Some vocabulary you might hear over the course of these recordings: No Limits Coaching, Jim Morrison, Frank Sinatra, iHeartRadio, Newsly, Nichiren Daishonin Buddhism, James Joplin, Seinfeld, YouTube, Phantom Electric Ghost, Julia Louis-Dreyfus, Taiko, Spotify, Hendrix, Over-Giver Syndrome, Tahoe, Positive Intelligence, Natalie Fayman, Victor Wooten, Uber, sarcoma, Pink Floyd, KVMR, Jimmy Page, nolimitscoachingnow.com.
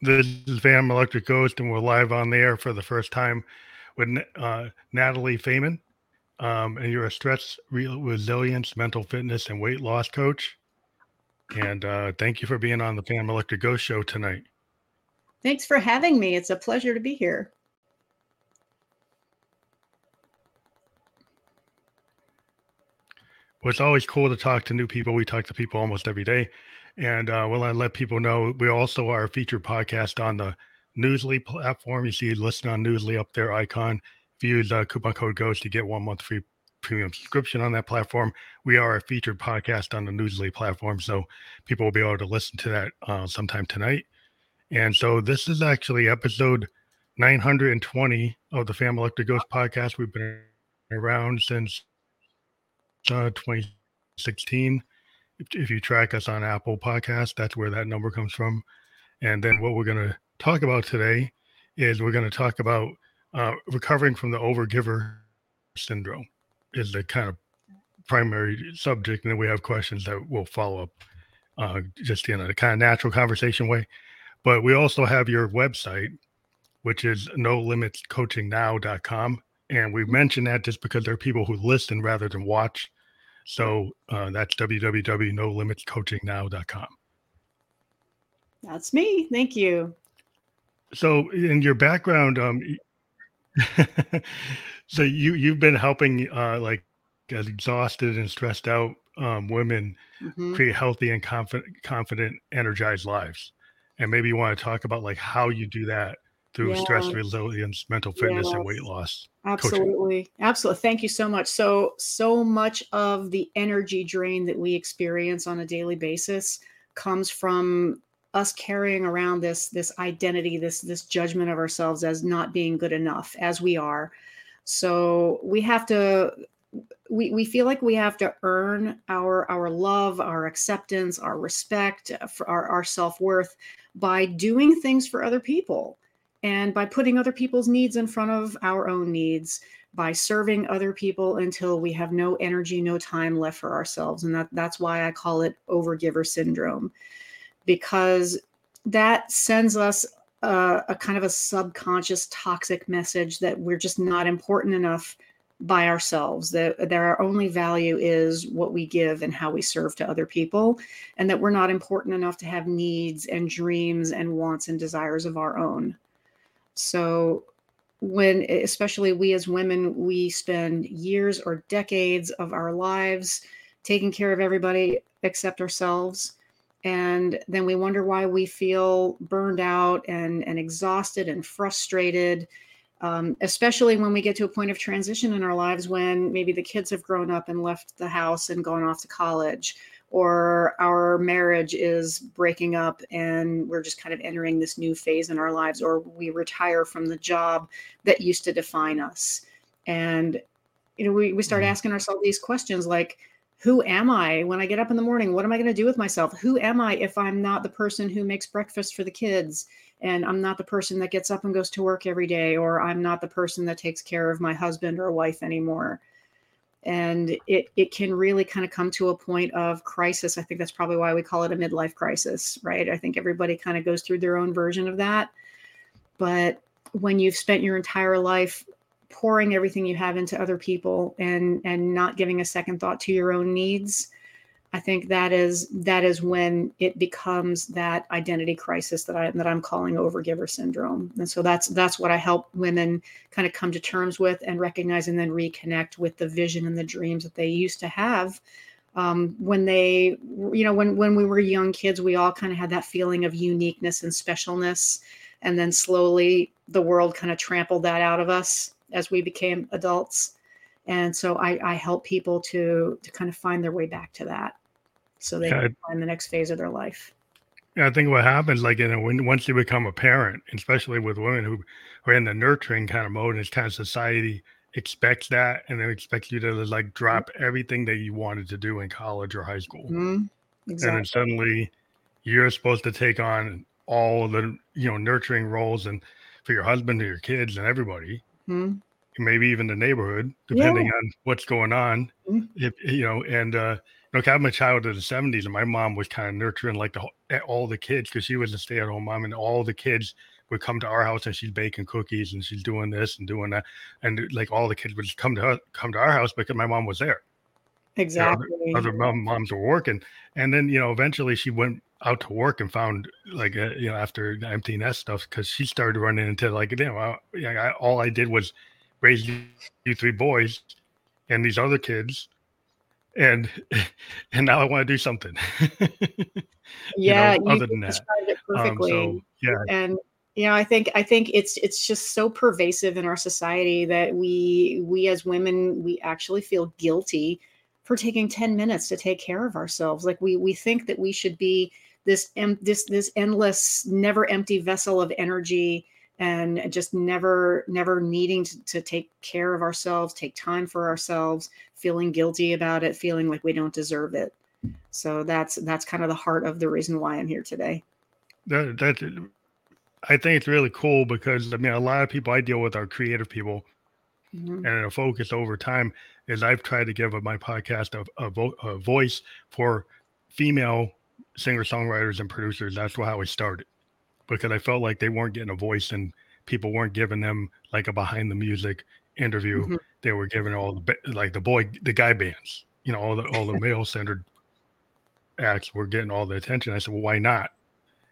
This is Phantom Electric Ghost, and we're live on the air for the first time with Natalie Fayman. And you're a stress resilience, mental fitness, and weight loss coach. And thank you for being on the Phantom Electric Ghost show tonight. Thanks for having me. It's a pleasure to be here. Well, it's always cool to talk to new people. We talk to people almost every day. And well, I let people know we also are a featured podcast on the Newsly platform. You see, listen on Newsly up there icon. If you use coupon code GHOST, you get 1 month free premium subscription on that platform. We are a featured podcast on the Newsly platform, so people will be able to listen to that sometime tonight. And so this is actually episode 920 of the Phantom Electric Ghost podcast. We've been around since 2016. If you track us on Apple Podcasts, that's where that number comes from. And then what we're going to talk about today is we're going to talk about recovering from the overgiver syndrome is the kind of primary subject. And then we have questions that we'll follow up just in a kind of natural conversation way. But we also have your website, which is nolimitscoachingnow.com. And we mentioned that just because there are people who listen rather than watch. So that's www.nolimitscoachingnow.com. That's me. Thank you. So in your background, so you've been helping like exhausted and stressed out women create healthy and confident, energized lives. And maybe you want to talk about like how you do that through stress resilience, mental fitness, and weight loss. Absolutely. Coaching. Absolutely. Thank you so much. So much of the energy drain that we experience on a daily basis comes from us carrying around this identity, this judgment of ourselves as not being good enough as we are. So we have to, we feel like we have to earn our love, our acceptance, our respect, for our self-worth by doing things for other people. And by putting other people's needs in front of our own needs, by serving other people until we have no energy, no time left for ourselves. And that's why I call it overgiver syndrome, because that sends us a kind of a subconscious toxic message that we're just not important enough by ourselves, that our only value is what we give and how we serve to other people, and that we're not important enough to have needs and dreams and wants and desires of our own. So when, especially we as women, we spend years or decades of our lives taking care of everybody except ourselves. And then we wonder why we feel burned out and exhausted and frustrated, especially when we get to a point of transition in our lives when maybe the kids have grown up and left the house and gone off to college, or our marriage is breaking up and we're just kind of entering this new phase in our lives, or we retire from the job that used to define us. And, you know, we start asking ourselves these questions like, who am I when I get up in the morning? What am I going to do with myself? Who am I if I'm not the person who makes breakfast for the kids, and I'm not the person that gets up and goes to work every day, or I'm not the person that takes care of my husband or wife anymore? And it can really kind of come to a point of crisis. I think that's probably why we call it a midlife crisis, right? I think everybody kind of goes through their own version of that. But when you've spent your entire life pouring everything you have into other people and not giving a second thought to your own needs, I think that is when it becomes that identity crisis that I'm calling overgiver syndrome. And so that's what I help women kind of come to terms with and recognize, and then reconnect with the vision and the dreams that they used to have. When they, you know, when we were young kids, we all kind of had that feeling of uniqueness and specialness, and then slowly the world kind of trampled that out of us as we became adults. And so I help people to kind of find their way back to that, so they can find the next phase of their life. Yeah, I think what happens, like, you know, once you become a parent, especially with women who are in the nurturing kind of mode, and it's kind of society expects that, and they expect you to like drop everything that you wanted to do in college or high school. Mm-hmm. Exactly. And then suddenly you're supposed to take on all of the, you know, nurturing roles, and for your husband or your kids and everybody. Mm-hmm. Maybe even the neighborhood, depending on what's going on, if, you know, and Look, I'm a child of the 70s, and my mom was kind of nurturing like all the kids, because she was a stay-at-home mom, and all the kids would come to our house, and she's baking cookies, and she's doing this and doing that, and like all the kids would just come to our house because my mom was there. Exactly. You know, other moms were working, and then eventually she went out to work and found after the empty nest stuff, because she started running into all I did was raise you three boys and these other kids, and now I want to do something. Yeah. Other than that, it perfectly. I think it's just so pervasive in our society that we as women, we actually feel guilty for taking 10 minutes to take care of ourselves. Like we think that we should be this endless, never empty vessel of energy, and just never needing to take care of ourselves, take time for ourselves, feeling guilty about it, feeling like we don't deserve it. So that's kind of the heart of the reason why I'm here today. I think it's really cool, because a lot of people I deal with are creative people. Mm-hmm. And a focus over time is I've tried to give my podcast a voice for female singer-songwriters and producers. That's how I started, because I felt like they weren't getting a voice, and people weren't giving them like a behind the music interview. Mm-hmm. They were giving all the guy bands, all the male-centered acts were getting all the attention. I said, well, why not?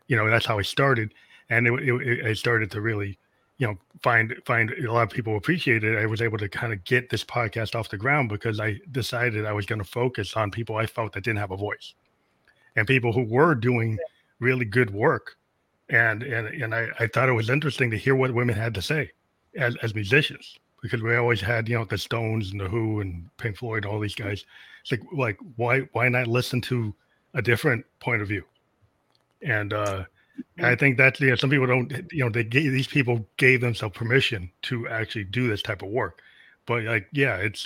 That's how I started. And it started to really, find a lot of people appreciate it. I was able to kind of get this podcast off the ground because I decided I was going to focus on people I felt that didn't have a voice, and people who were doing really good work. And I thought it was interesting to hear what women had to say as musicians, because we always had, the Stones and the Who and Pink Floyd, and all these guys. It's like, why not listen to a different point of view? And, I think that's some people don't, these people gave themselves permission to actually do this type of work. But it's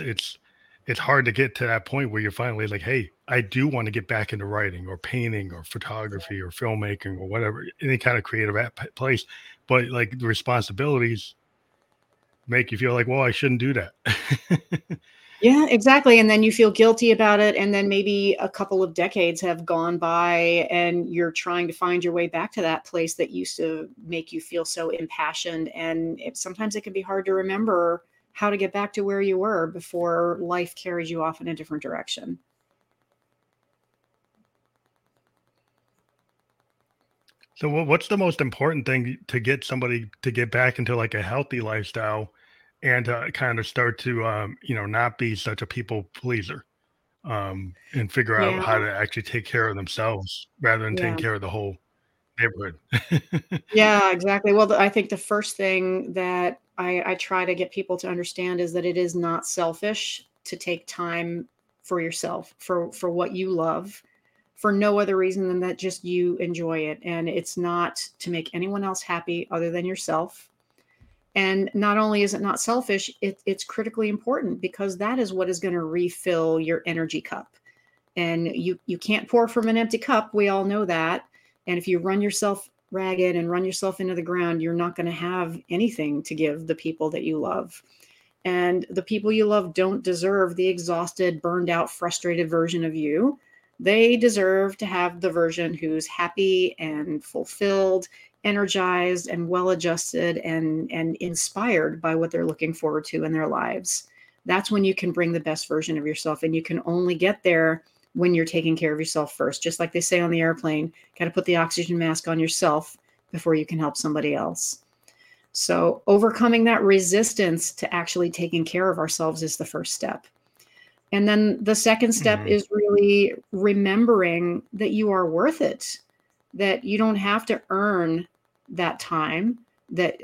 hard to get to that point where you're finally like, hey, I do want to get back into writing or painting or photography or filmmaking or whatever, any kind of creative place. But the responsibilities make you feel like, well, I shouldn't do that. Yeah, exactly. And then you feel guilty about it. And then maybe a couple of decades have gone by, and you're trying to find your way back to that place that used to make you feel so impassioned. And sometimes it can be hard to remember how to get back to where you were before life carries you off in a different direction. So what's the most important thing to get somebody to get back into a healthy lifestyle, and kind of start to, not be such a people pleaser, and figure out how to actually take care of themselves rather than taking care of the whole neighborhood? Yeah, exactly. Well, I think the first thing that I try to get people to understand is that it is not selfish to take time for yourself, for what you love, for no other reason than that just you enjoy it. And it's not to make anyone else happy other than yourself. And not only is it not selfish, it's critically important, because that is what is going to refill your energy cup. And you can't pour from an empty cup. We all know that. And if you run yourself ragged and run yourself into the ground, you're not going to have anything to give the people that you love. And the people you love don't deserve the exhausted, burned out, frustrated version of you. They deserve to have the version who's happy and fulfilled, energized and well-adjusted and inspired by what they're looking forward to in their lives. That's when you can bring the best version of yourself, and you can only get there when you're taking care of yourself first. Just like they say on the airplane, got to put the oxygen mask on yourself before you can help somebody else. So overcoming that resistance to actually taking care of ourselves is the first step. And then the second step is really remembering that you are worth it, that you don't have to earn that time that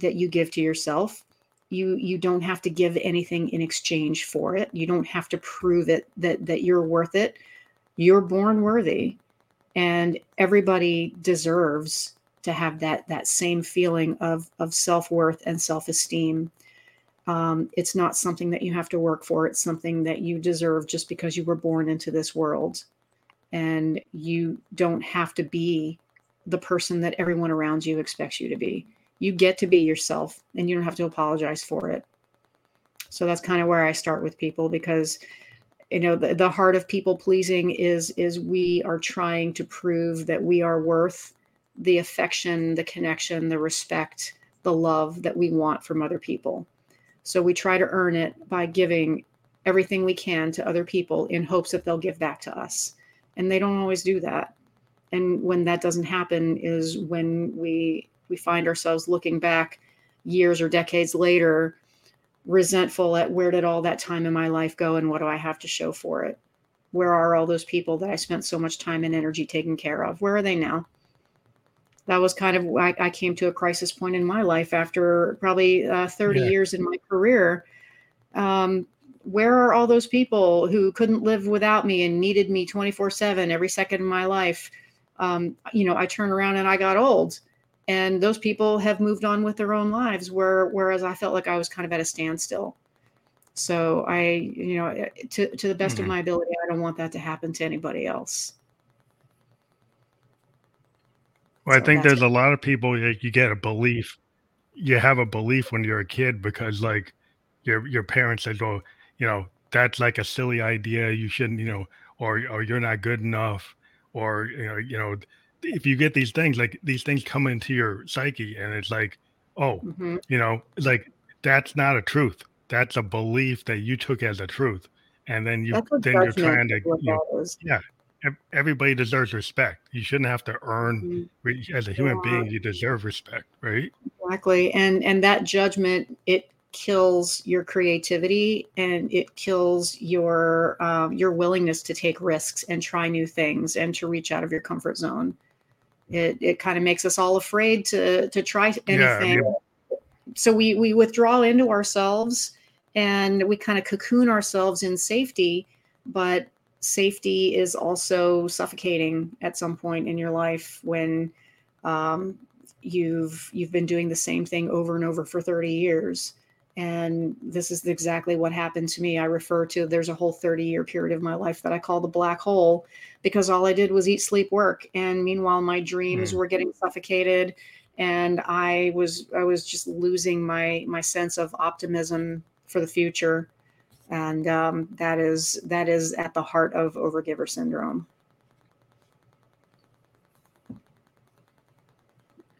you give to yourself. You don't have to give anything in exchange for it. You don't have to prove it that you're worth it. You're born worthy, and everybody deserves to have that same feeling of self-worth and self-esteem. It's not something that you have to work for. It's something that you deserve just because you were born into this world. And you don't have to be the person that everyone around you expects you to be. You get to be yourself, and you don't have to apologize for it. So that's kind of where I start with people, because you know, the heart of people pleasing is we are trying to prove that we are worth the affection, the connection, the respect, the love that we want from other people. So we try to earn it by giving everything we can to other people in hopes that they'll give back to us. And they don't always do that. And when that doesn't happen is when we find ourselves looking back years or decades later, resentful at where did all that time in my life go and what do I have to show for it? Where are all those people that I spent so much time and energy taking care of? Where are they now? That was kind of why I came to a crisis point in my life after probably 30 years in my career. Where are all those people who couldn't live without me and needed me 24/7 every second of my life? You know, I turned around and I got old, and those people have moved on with their own lives, whereas I felt like I was kind of at a standstill. So I, you know, to the best of my ability, I don't want that to happen to anybody else. Well, I think there's a lot of people, like, you get a belief. You have a belief when you're a kid because, like, your parents said, oh, you know, that's like a silly idea. You shouldn't, you know, or you're not good enough. Or, you know, if you get these things, like, these things come into your psyche and it's like, oh, you know, like, that's not a truth. That's a belief that you took as a truth. And then you're trying to, everybody deserves respect. You shouldn't have to earn, as a human being, you deserve respect, right? Exactly. And that judgment, it kills your creativity and it kills your willingness to take risks and try new things and to reach out of your comfort zone. It kind of makes us all afraid to try anything. So we withdraw into ourselves and we kind of cocoon ourselves in safety, but safety is also suffocating at some point in your life when you've been doing the same thing over and over for 30 years. And this is exactly what happened to me. I refer to, there's a whole 30-year period of my life that I call the black hole, because all I did was eat, sleep, work. And meanwhile, my dreams were getting suffocated and I was just losing my sense of optimism for the future. And that is at the heart of overgiver syndrome.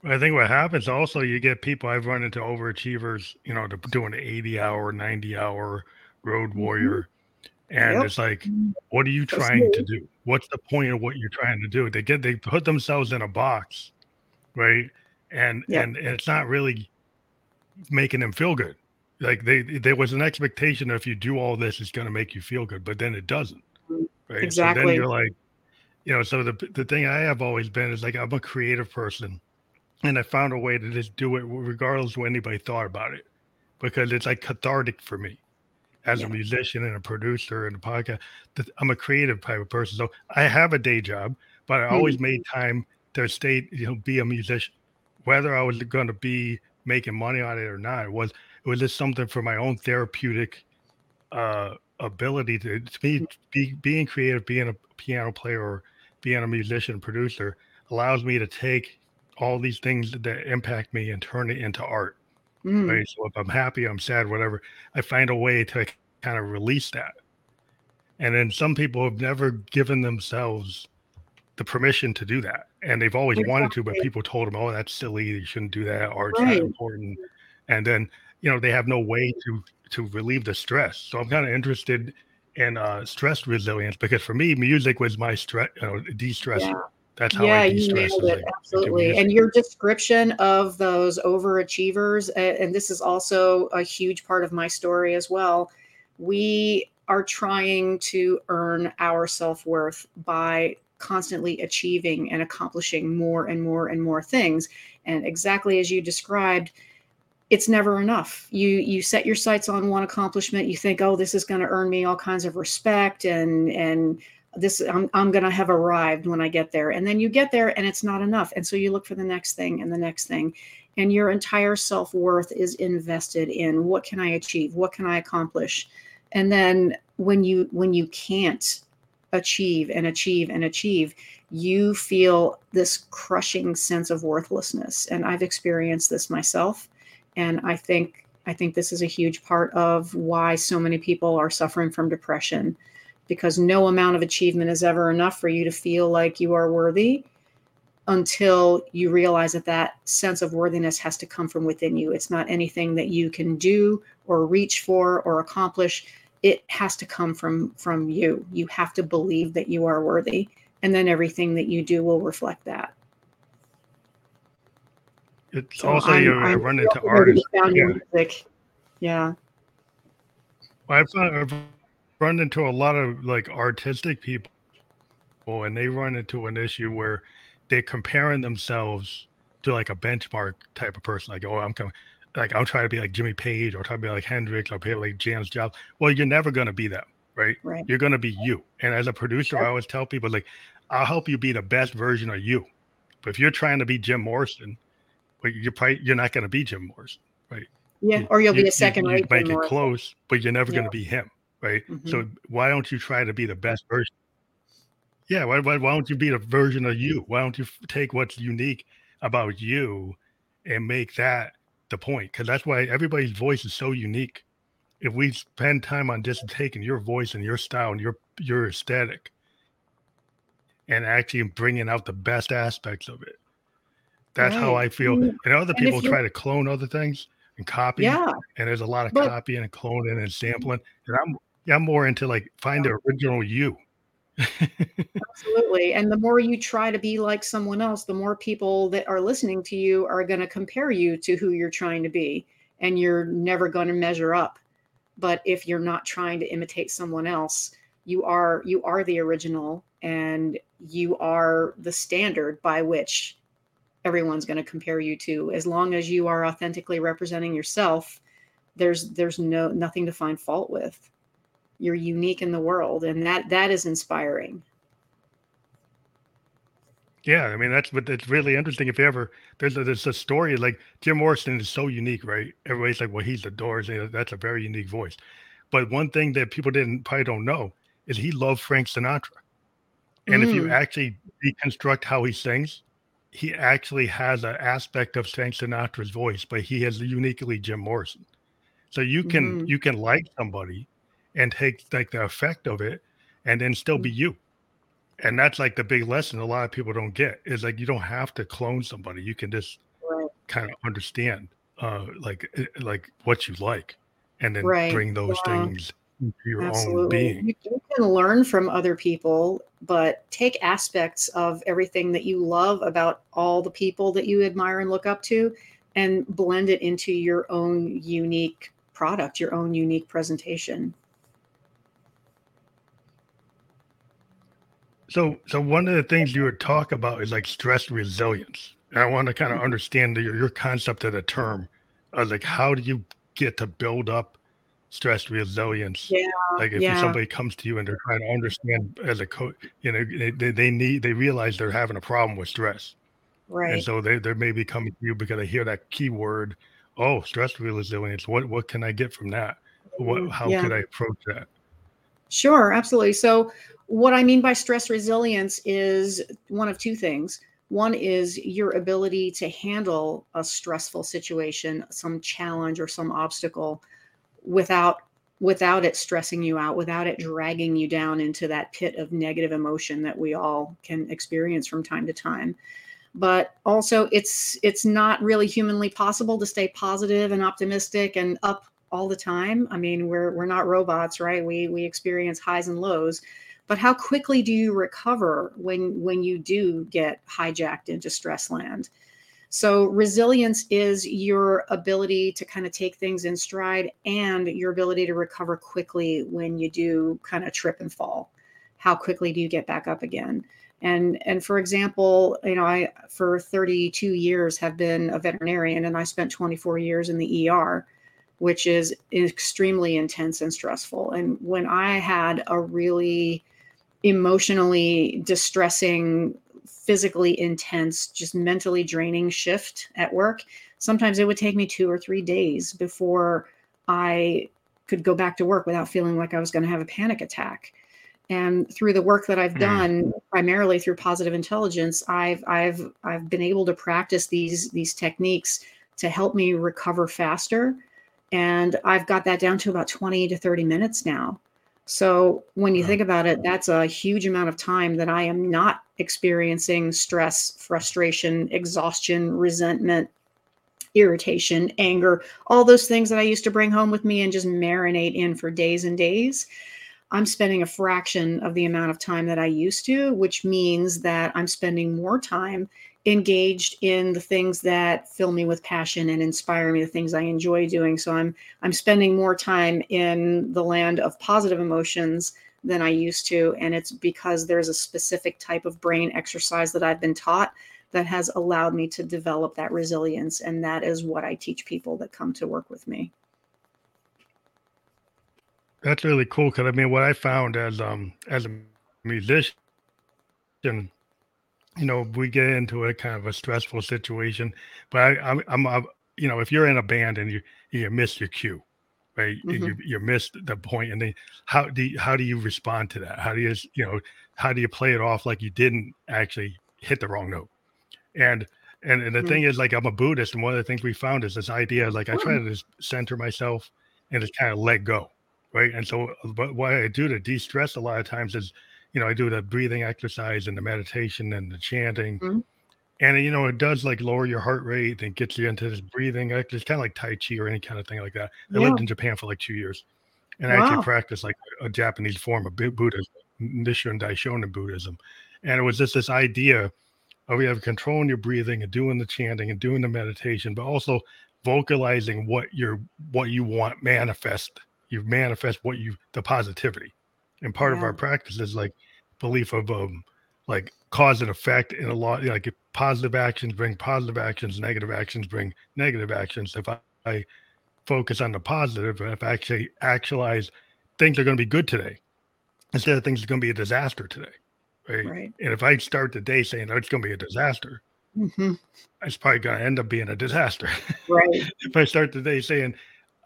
I think what happens also, you get people, I've run into overachievers, you know, doing an 80-hour, 90-hour road warrior. And it's like, what are you trying to do? What's the point of what you're trying to do? They put themselves in a box, right? And it's not really making them feel good. Like, there was an expectation that if you do all this, it's going to make you feel good, but then it doesn't, right? Exactly. So then you're like, you know, so the thing I have always been is, like, I'm a creative person, and I found a way to just do it regardless of what anybody thought about it, because it's, like, cathartic for me as a musician and a producer and a podcast. I'm a creative type of person, so I have a day job, but I always made time to stay, you know, be a musician, whether I was going to be making money on it or not. It was just something for my own therapeutic ability to me. Being creative, being a piano player or being a musician, producer, allows me to take all these things that impact me and turn it into art. Right? So if I'm happy, I'm sad, whatever, I find a way to kind of release that. And then some people have never given themselves the permission to do that. And they've always wanted to, but people told them, oh, that's silly, you shouldn't do that, art's not important. And then, you know, they have no way to relieve the stress. So I'm kind of interested in stress resilience, because for me, music was my stress, you know, de-stressor. Yeah. That's how I de-stress. You nailed it, absolutely. And your description of those overachievers, and this is also a huge part of my story as well, we are trying to earn our self-worth by constantly achieving and accomplishing more and more and more things. And exactly as you described, it's never enough. You set your sights on one accomplishment. You think, oh, this is going to earn me all kinds of respect, and this, I'm going to have arrived when I get there. And then you get there and it's not enough. And so you look for the next thing and the next thing, and your entire self-worth is invested in what can I achieve? What can I accomplish? And then when you can't achieve and achieve and achieve, you feel this crushing sense of worthlessness. And I've experienced this myself. And I think this is a huge part of why so many people are suffering from depression because no amount of achievement is ever enough for you to feel like you are worthy until you realize that that sense of worthiness has to come from within you. It's not anything that you can do or reach for or accomplish. It has to come from you. You have to believe that you are worthy, and then everything that you do will reflect that. It's so also I run into artists. Yeah. Well, I've run into a lot of like artistic people, and they run into an issue where they're comparing themselves to like a benchmark type of person. Like, oh, I'm coming. Like, I'll try to be like Jimmy Page, or try to be like Hendrix, or be like James Joplin. Well, you're never going to be them, right? You're going to be you. And as a producer, I always tell people, like, I'll help you be the best version of you. But if you're trying to be Jim Morrison, well, you're not going to be Jim Morrison, right? Yeah, or you'll be a second-rate. You might get close, but you're never going to be him, right? Mm-hmm. So why don't you try to be the best version? Yeah, why don't you be the version of you? Why don't you take what's unique about you and make that the point? Because that's why everybody's voice is so unique. If we spend time on just taking your voice and your style and your aesthetic and actually bringing out the best aspects of it, that's how I feel. And other people try to clone other things and copy. Yeah. And there's a lot of copying and cloning and sampling. And I'm more into like find the original you. Absolutely. And the more you try to be like someone else, the more people that are listening to you are going to compare you to who you're trying to be, and you're never going to measure up. But if you're not trying to imitate someone else, you are the original, and you are the standard by which everyone's going to compare you to. As long as you are authentically representing yourself, there's nothing to find fault with. You're unique in the world, and that is inspiring. Yeah, I mean, it's really interesting. If you ever, there's a story, like Jim Morrison is so unique, right? Everybody's like, well, he's the Doors. That's a very unique voice. But one thing that people probably don't know is he loved Frank Sinatra. And if you actually deconstruct how he sings, he actually has an aspect of Frank Sinatra's voice, but he is uniquely Jim Morrison. So you can like somebody and take like the effect of it and then still be you. And that's like the big lesson a lot of people don't get, is like, you don't have to clone somebody. You can just kind of understand like what you like, and then bring those things into your own being. You can learn from other people, but take aspects of everything that you love about all the people that you admire and look up to, and blend it into your own unique product, your own unique presentation. So one of the things you would talk about is like stress resilience. And I want to kind of understand your concept of the term. I was like, how do you get to build up stress resilience? Yeah, like if somebody comes to you and they're trying to understand as a coach, you know, they realize they're having a problem with stress. Right. And so they may be coming to you because they hear that key word, oh, stress resilience. What can I get from that? How could I approach that? Sure, absolutely. So what I mean by stress resilience is one of two things. One is your ability to handle a stressful situation, some challenge or some obstacle, without it stressing you out, without it dragging you down into that pit of negative emotion that we all can experience from time to time. But also it's not really humanly possible to stay positive and optimistic and up all the time. I mean, we're not robots, right? We experience highs and lows, but how quickly do you recover when you do get hijacked into stress land? So resilience is your ability to kind of take things in stride, and your ability to recover quickly when you do kind of trip and fall. How quickly do you get back up again? And for example, you know, I for 32 years have been a veterinarian, and I spent 24 years in the ER, which is extremely intense and stressful. And when I had a really emotionally distressing, physically intense, just mentally draining shift at work, sometimes it would take me 2 or 3 days before I could go back to work without feeling like I was going to have a panic attack. And through the work that I've done, primarily through Positive Intelligence, I've been able to practice these techniques to help me recover faster. And I've got that down to about 20 to 30 minutes now. So when you think about it, that's a huge amount of time that I am not experiencing stress, frustration, exhaustion, resentment, irritation, anger, all those things that I used to bring home with me and just marinate in for days and days. I'm spending a fraction of the amount of time that I used to, which means that I'm spending more time engaged in the things that fill me with passion and inspire me, the things I enjoy doing. So I'm spending more time in the land of positive emotions than I used to. And it's because there's a specific type of brain exercise that I've been taught that has allowed me to develop that resilience. And that is what I teach people that come to work with me. That's really cool. Cause I mean, what I found as a musician, you know, we get into a kind of a stressful situation, but I'm you know, if you're in a band and you miss your cue, right? Mm-hmm. You missed the point, and then how do you respond to that? How do you play it off like you didn't actually hit the wrong note? And the mm-hmm. thing is, like, I'm a Buddhist, and one of the things we found is this idea, like, I try to just center myself and just kind of let go, right? And so, but what I do to de-stress a lot of times is, you know, I do the breathing exercise and the meditation and the chanting. Mm-hmm. And, you know, it does like lower your heart rate and gets you into this breathing. It's kind of like Tai Chi or any kind of thing like that. I lived in Japan for like 2 years. And I actually practiced like a Japanese form of Buddhism, Nichiren Daishonin Buddhism. And it was just this idea of you have controlling your breathing and doing the chanting and doing the meditation, but also vocalizing what you want manifest. You manifest the positivity. And part of our practice is like belief of like cause and effect in a lot, you know, like positive actions bring positive actions, negative actions bring negative actions. If I focus on the positive, if I actually actualize things are going to be good today instead of things are going to be a disaster today, right? And if I start the day saying, oh, it's going to be a disaster, mm-hmm. it's probably going to end up being a disaster. Right. If I start the day saying,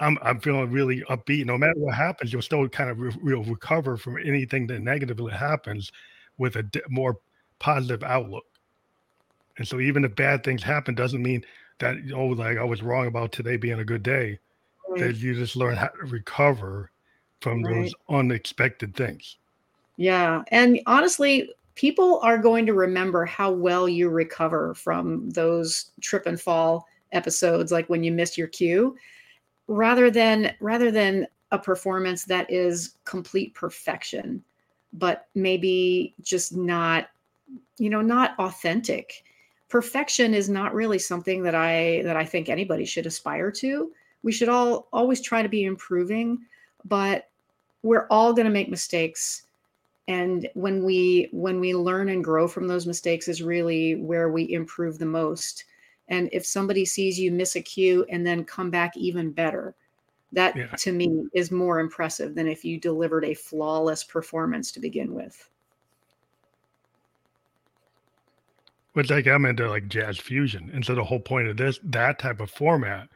I'm feeling really upbeat. No matter what happens, you'll still kind of you'll recover from anything that negatively happens with a more positive outlook. And so even if bad things happen, doesn't mean that, oh, like I was wrong about today being a good day. Right. That you just learn how to recover from those unexpected things. Yeah. And honestly, people are going to remember how well you recover from those trip and fall episodes, like when you miss your cue. Rather than a performance that is complete perfection, but maybe just not, you know, not authentic. Perfection is not really something that I think anybody should aspire to. We should all always try to be improving, but we're all going to make mistakes. And when we learn and grow from those mistakes is really where we improve the most. And if somebody sees you miss a cue and then come back even better, that to me is more impressive than if you delivered a flawless performance to begin with. Which, like, I'm into like jazz fusion. And so the whole point of that type of format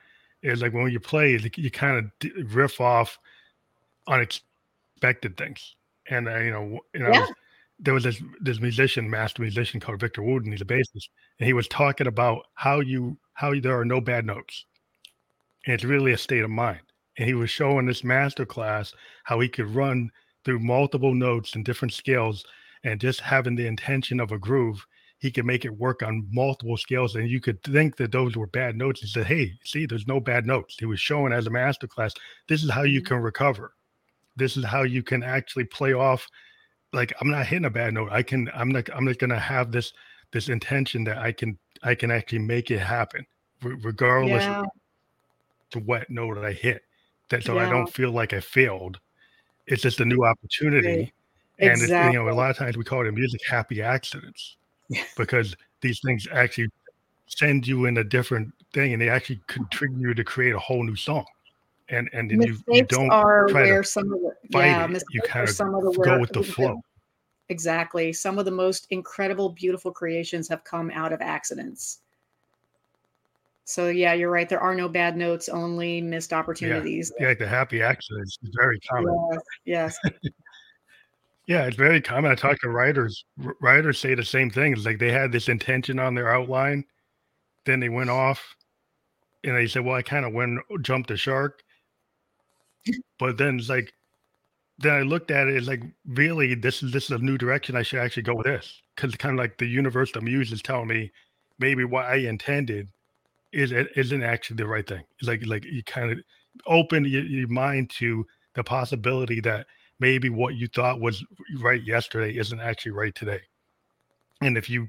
is like when you play, you kind of riff off unexpected things. And, there was this master musician called Victor Wooten. He's a bassist, and he was talking about how there are no bad notes, and it's really a state of mind. And he was showing this master class how he could run through multiple notes and different scales, and just having the intention of a groove, he could make it work on multiple scales. And you could think that those were bad notes. He said, "Hey, see, there's no bad notes." He was showing as a master class, this is how you can recover. This is how you can actually play off. Like, I'm not hitting a bad note. I'm not going to have this intention that I can actually make it happen regardless of what note I hit. I don't feel like I failed. It's just a new opportunity. Right. And exactly. It's, you know, a lot of times we call it in music happy accidents because these things actually send you in a different thing, and they actually contribute to create a whole new song. And you don't try to fight it. You kind of go with the flow. Exactly. Some of the most incredible, beautiful creations have come out of accidents. So yeah, you're right. There are no bad notes, only missed opportunities. Yeah, like the happy accidents is very common. Yes. Yeah, it's very common. I talk to writers. Writers say the same thing. It's like they had this intention on their outline, then they went off, and they said, "Well, I kind of jumped the shark." But then it's like, then I looked at it like, really, this is a new direction. I should actually go with this, because kind of like the universe, the muse is telling me maybe what I intended isn't actually the right thing. It's like you kind of open your mind to the possibility that maybe what you thought was right yesterday isn't actually right today. And if you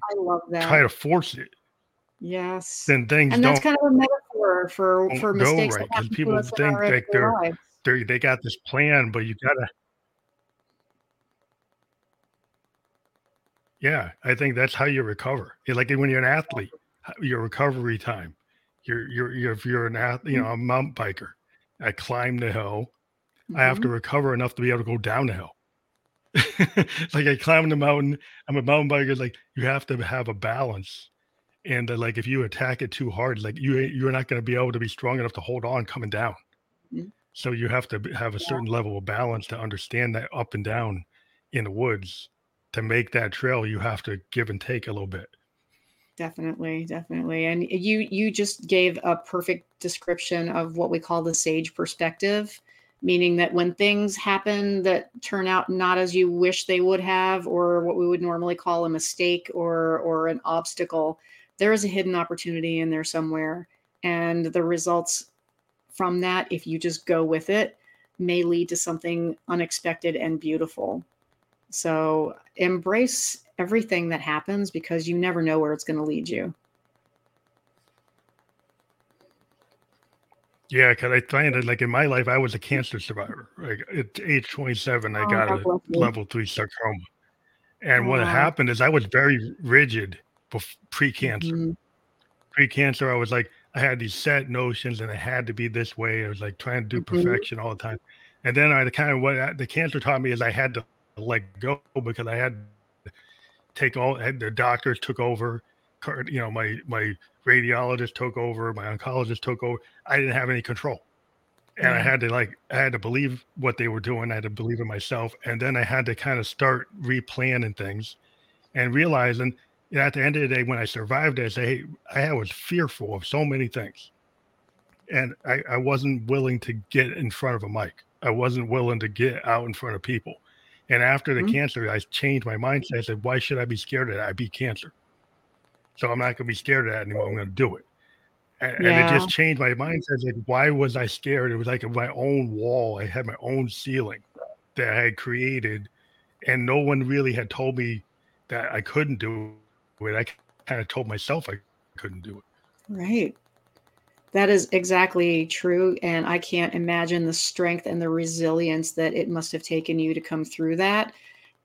try to force it, yes, then things and that's kind of a metaphor for mistakes. Right, because people think that they got this plan, but you gotta. Yeah, I think that's how you recover. Like when you're an athlete, your recovery time. If you're an athlete, you know, a mountain biker, I climb the hill. Mm-hmm. I have to recover enough to be able to go down the hill. It's like I climb the mountain. I'm a mountain biker. It's like you have to have a balance, and like if you attack it too hard, like you're not going to be able to be strong enough to hold on coming down. Mm-hmm. So you have to have a certain level of balance to understand that up and down in the woods to make that trail. You have to give and take a little bit. Definitely. And you just gave a perfect description of what we call the sage perspective. Meaning that when things happen that turn out not as you wish they would have, or what we would normally call a mistake or an obstacle, there is a hidden opportunity in there somewhere. And the results from that, if you just go with it, may lead to something unexpected and beautiful. So embrace everything that happens, because you never know where it's going to lead you. Yeah, because I find it like in my life, I was a cancer survivor. Like at age 27, I got a level 3 sarcoma. And what happened is I was very rigid pre-cancer. Mm-hmm. Pre-cancer, I was like, I had these set notions and it had to be this way. I was like trying to do perfection all the time. And then I kind of the cancer taught me is I had to let go, because I had to the doctors took over. You know, my radiologist took over, my oncologist took over. I didn't have any control, and I had to believe what they were doing. I had to believe in myself, and then I had to kind of start replanning things, and realizing at the end of the day, when I survived, I say, hey, I was fearful of so many things, and I wasn't willing to get in front of a mic. I wasn't willing to get out in front of people, and after the cancer, I changed my mindset. I said, why should I be scared of that? I beat cancer. So I'm not going to be scared of that anymore. I'm going to do it. And it just changed my mindset. Like, why was I scared? It was like my own wall. I had my own ceiling that I had created. And no one really had told me that I couldn't do it. I kind of told myself I couldn't do it. Right. That is exactly true. And I can't imagine the strength and the resilience that it must have taken you to come through that,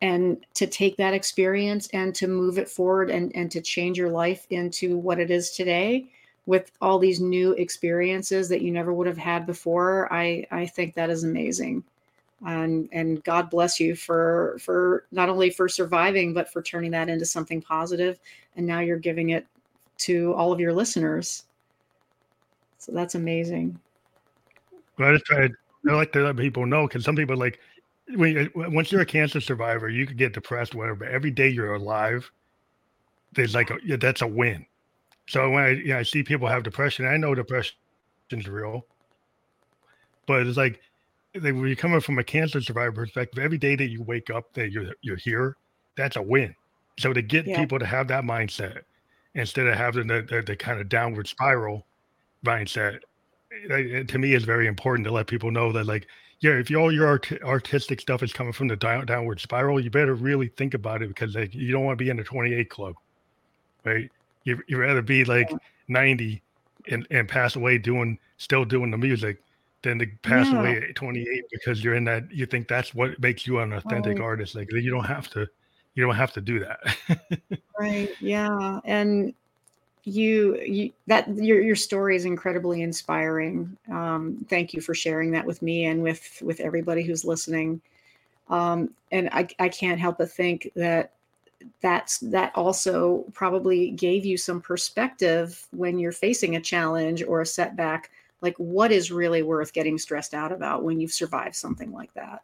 and to take that experience and to move it forward and to change your life into what it is today with all these new experiences that you never would have had before. I think that is amazing. And God bless you for not only for surviving, but for turning that into something positive. And now you're giving it to all of your listeners. So that's amazing. Well, I like to let people know, because some people like, once you're a cancer survivor, you could get depressed, whatever. But every day you're alive, there's like that's a win. So when I see people have depression, I know depression is real. But it's like when you're coming from a cancer survivor perspective, every day that you wake up, that you're here, that's a win. So to get people to have that mindset instead of having the kind of downward spiral mindset, to me is very important to let people know that like. Yeah, if all your artistic stuff is coming from the downward spiral, you better really think about it, because like you don't want to be in the 28 club, right? You'd rather be like 90 and pass away still doing the music than to pass away at 28 because you're in that. You think that's what makes you an authentic artist. Like you don't have to do that. Right. Yeah. And your story is incredibly inspiring. Thank you for sharing that with me and with everybody who's listening. And I can't help but think that also probably gave you some perspective when you're facing a challenge or a setback, like what is really worth getting stressed out about when you've survived something like that.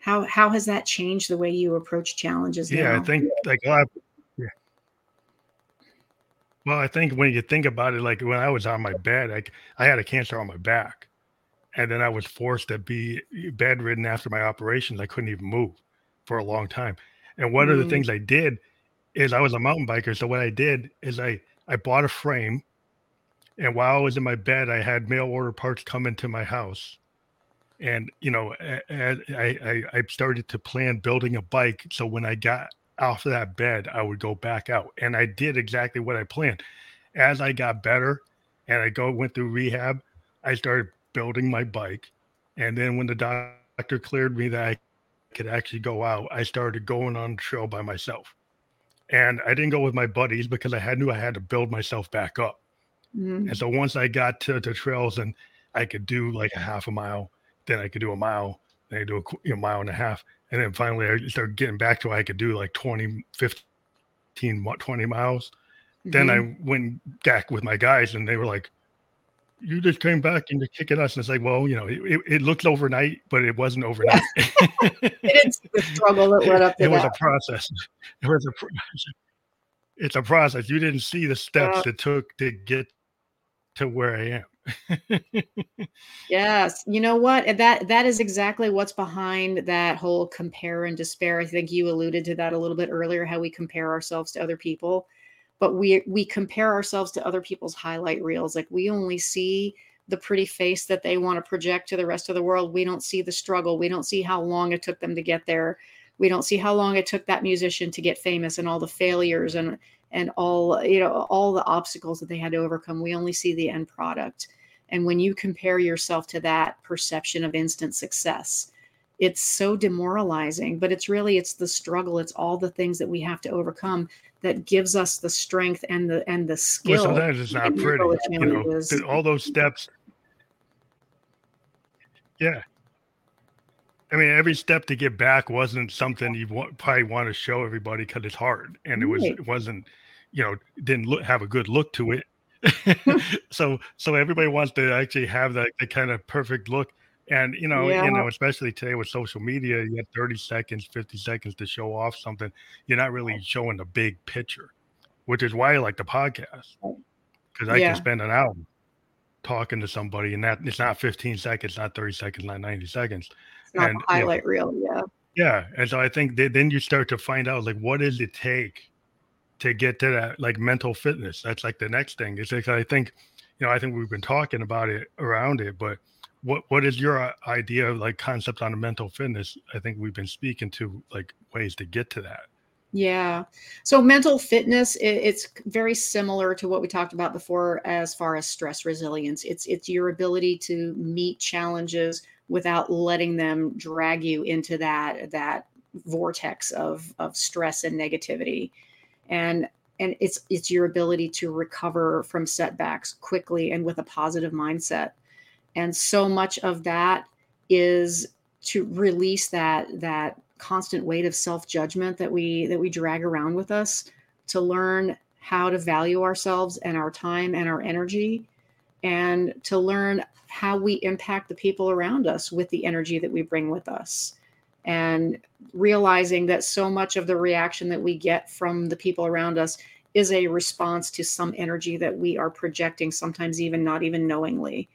How has that changed the way you approach challenges now? Yeah, I think like Well, I think when you think about it, like when I was on my bed, like I had a cancer on my back, And then I was forced to be bedridden after my operations. I couldn't even move for a long time. And one of the things I did is I was a mountain biker. So what I did is I bought a frame. And while I was in my bed, I had mail order parts come into my house. And, you know, I started to plan building a bike. So when I got off of that bed, I would go back out. And I did exactly what I planned. As I got better and I went through rehab, I started building my bike. And then when the doctor cleared me that I could actually go out, I started going on the trail by myself. And I didn't go with my buddies because I knew I had to build myself back up. Mm-hmm. And so once I got to trails and I could do like a half a mile, then I could do a mile, then I do a mile and a half. And then finally I started getting back to where I could do like 20 miles. Mm-hmm. Then I went back with my guys and they were like, you just came back and you're kicking us. And it's like, well, you know, it looked overnight, but it wasn't overnight. Yeah. It's the struggle that led up to that. It was a process. It's a process. You didn't see the steps it took to get to where I am. Yes. You know what? That is exactly what's behind that whole compare and despair. I think you alluded to that a little bit earlier, how we compare ourselves to other people, but we compare ourselves to other people's highlight reels. Like we only see the pretty face that they want to project to the rest of the world. We don't see the struggle. We don't see how long it took them to get there. We don't see how long it took that musician to get famous and all the failures and all, you know, all the obstacles that they had to overcome. We only see the end product. And when you compare yourself to that perception of instant success, it's so demoralizing, but it's the struggle. It's all the things that we have to overcome that gives us the strength and the skill. Well, sometimes it's not pretty, you know, all those steps. Yeah. I mean, every step to get back wasn't something you probably want to show everybody because it's hard. And it wasn't, you know, didn't have a good look to it. So everybody wants to actually have that kind of perfect look. And, you know, especially today with social media, you have 30 seconds, 50 seconds to show off something. You're not really showing the big picture, which is why I like the podcast. Because I can spend an hour talking to somebody and that it's not 15 seconds, not 30 seconds, not 90 seconds. It's not the highlight reel. Yeah. Yeah. And so I think then you start to find out like, what does it take to get to that like mental fitness? That's like the next thing. It's like, I think we've been talking about it around it, but what is your idea of like concept on a mental fitness? I think we've been speaking to like ways to get to that. Yeah. So mental fitness, it's very similar to what we talked about before as far as stress resilience. It's your ability to meet challenges without letting them drag you into that vortex of stress and negativity. And it's your ability to recover from setbacks quickly and with a positive mindset. And so much of that is to release that constant weight of self-judgment that we drag around with us, to learn how to value ourselves and our time and our energy, and to learn how we impact the people around us with the energy that we bring with us. And realizing that so much of the reaction that we get from the people around us is a response to some energy that we are projecting, sometimes even not even knowingly.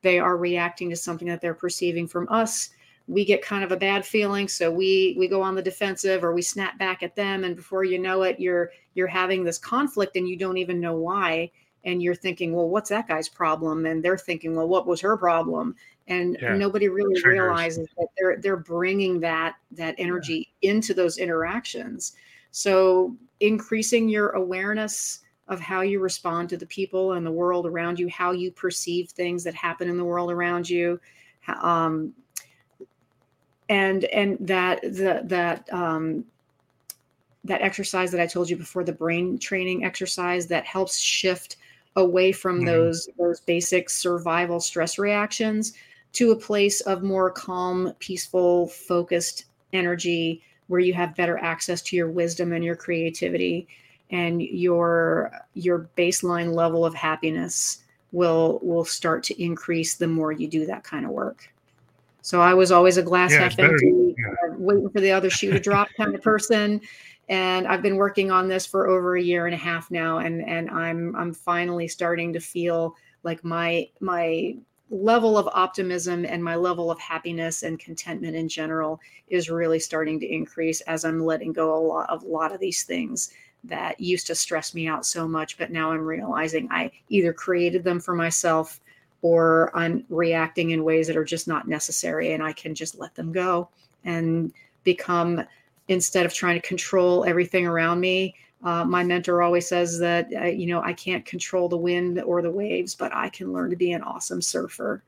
They are reacting to something that they're perceiving from us. We get kind of a bad feeling, so we go on the defensive or we snap back at them, and before you know it, you're having this conflict and you don't even know why, and you're thinking, well, what's that guy's problem? And they're thinking, well, what was her problem? And nobody really realizes that they're bringing that energy into those interactions. So increasing your awareness of how you respond to the people and the world around you, how you perceive things that happen in the world around you, that exercise that I told you before, the brain training exercise that helps shift away from those basic survival stress reactions to a place of more calm, peaceful, focused energy where you have better access to your wisdom and your creativity, and your baseline level of happiness will start to increase the more you do that kind of work. So I was always a glass half empty, waiting for the other shoe to drop kind of person. And I've been working on this for over a year and a half now. And I'm finally starting to feel like my level of optimism and my level of happiness and contentment in general is really starting to increase as I'm letting go a lot of these things that used to stress me out so much. But now I'm realizing I either created them for myself or I'm reacting in ways that are just not necessary, and I can just let them go and become, instead of trying to control everything around me. My mentor always says that, I can't control the wind or the waves, but I can learn to be an awesome surfer.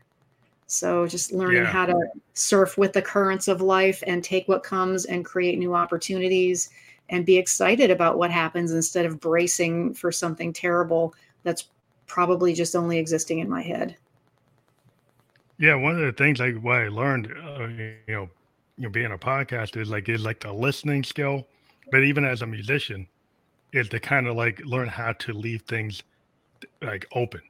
So just learning how to surf with the currents of life and take what comes and create new opportunities and be excited about what happens instead of bracing for something terrible that's probably just only existing in my head. Yeah. One of the things like what I learned, being a podcast is like the listening skill, but even as a musician, is to kind of like learn how to leave things like open.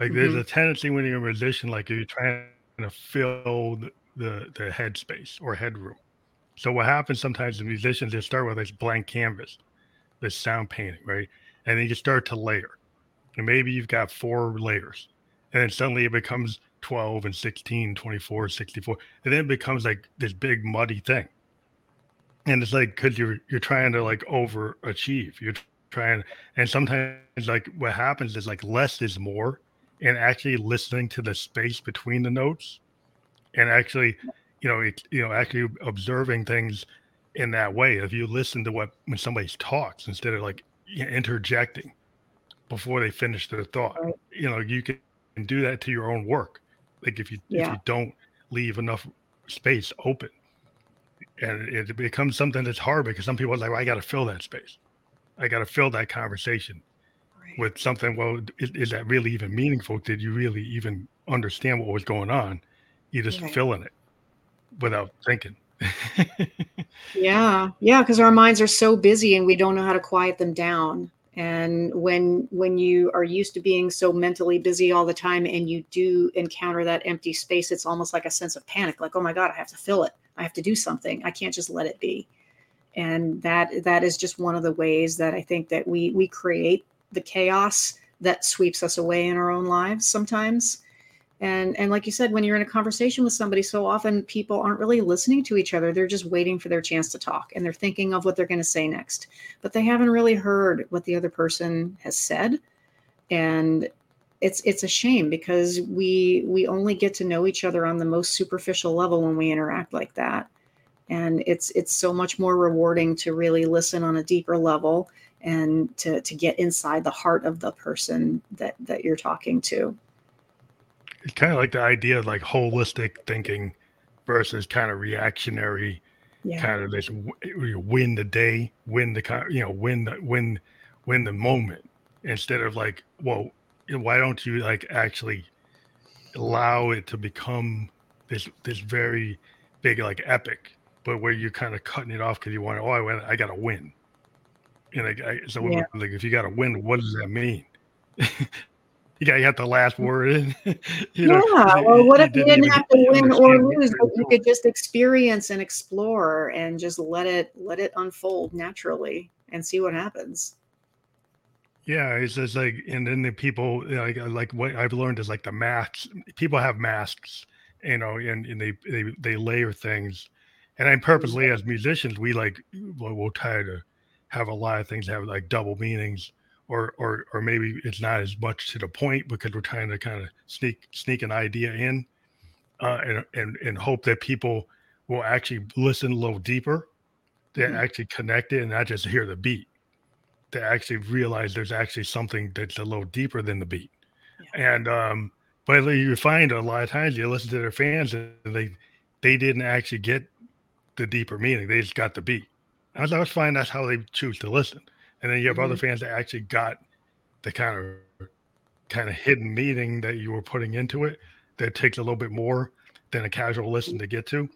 Like there's a tendency when you're a musician, like you're trying to fill the headspace or headroom. So what happens sometimes the musicians, they start with this blank canvas, this sound painting, right? And then you start to layer. And maybe you've got 4 layers. And then suddenly it becomes 12 and 16, 24, 64. And then it becomes like this big muddy thing. And it's like, cause you're trying to like overachieve. You're trying, and sometimes like what happens is like less is more, and actually listening to the space between the notes, and actually, actually observing things in that way. If you listen to when somebody talks instead of like interjecting before they finish their thought, you can do that to your own work. Like if you don't leave enough space open. And it becomes something that's hard because some people are like, well, I got to fill that space. I got to fill that conversation with something. Well, is that really even meaningful? Did you really even understand what was going on? You're just filling it without thinking. Yeah. Because our minds are so busy and we don't know how to quiet them down. And when you are used to being so mentally busy all the time and you do encounter that empty space, it's almost like a sense of panic. Like, oh my God, I have to fill it. I have to do something. I can't just let it be. And that is just one of the ways that I think that we create the chaos that sweeps us away in our own lives sometimes. And like you said, when you're in a conversation with somebody, so often people aren't really listening to each other. They're just waiting for their chance to talk, and they're thinking of what they're going to say next, but they haven't really heard what the other person has said. And it's a shame because we only get to know each other on the most superficial level when we interact like that. And it's so much more rewarding to really listen on a deeper level and to get inside the heart of the person that you're talking to. It's kind of like the idea of like holistic thinking versus kind of reactionary, kind of this win the day, win the moment, instead of like, well, why don't you like actually allow it to become this very big like epic, but where you're kind of cutting it off because you want, I got to win, and like if you got to win, what does that mean? You have the last word in. What if you didn't have to win or lose, but you could just experience and explore and just let it unfold naturally and see what happens. Yeah, it's just like, and then the people like what I've learned is like the masks. People have masks, and they layer things, and I purposely as musicians we like we'll try to have a lot of things have like double meanings. Or maybe it's not as much to the point because we're trying to kind of sneak an idea in, and hope that people will actually listen a little deeper, that actually connect it and not just hear the beat, to actually realize there's actually something that's a little deeper than the beat. Yeah. And but you find a lot of times you listen to their fans and they didn't actually get the deeper meaning; they just got the beat. I was fine. That's how they choose to listen. And then you have other fans that actually got the kind of hidden meaning that you were putting into it that takes a little bit more than a casual listen to get to.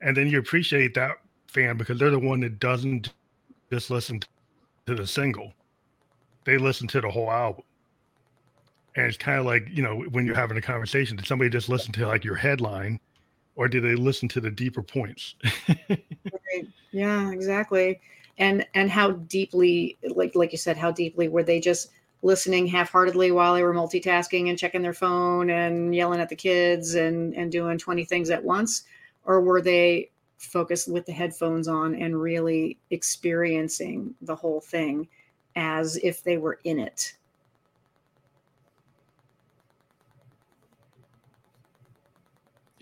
And then you appreciate that fan because they're the one that doesn't just listen to the single. They listen to the whole album. And it's kind of like, when you're having a conversation, did somebody just listen to like your headline or did they listen to the deeper points? Yeah, exactly. And how deeply, like you said, how deeply were they just listening half-heartedly while they were multitasking and checking their phone and yelling at the kids and doing 20 things at once? Or were they focused with the headphones on and really experiencing the whole thing as if they were in it?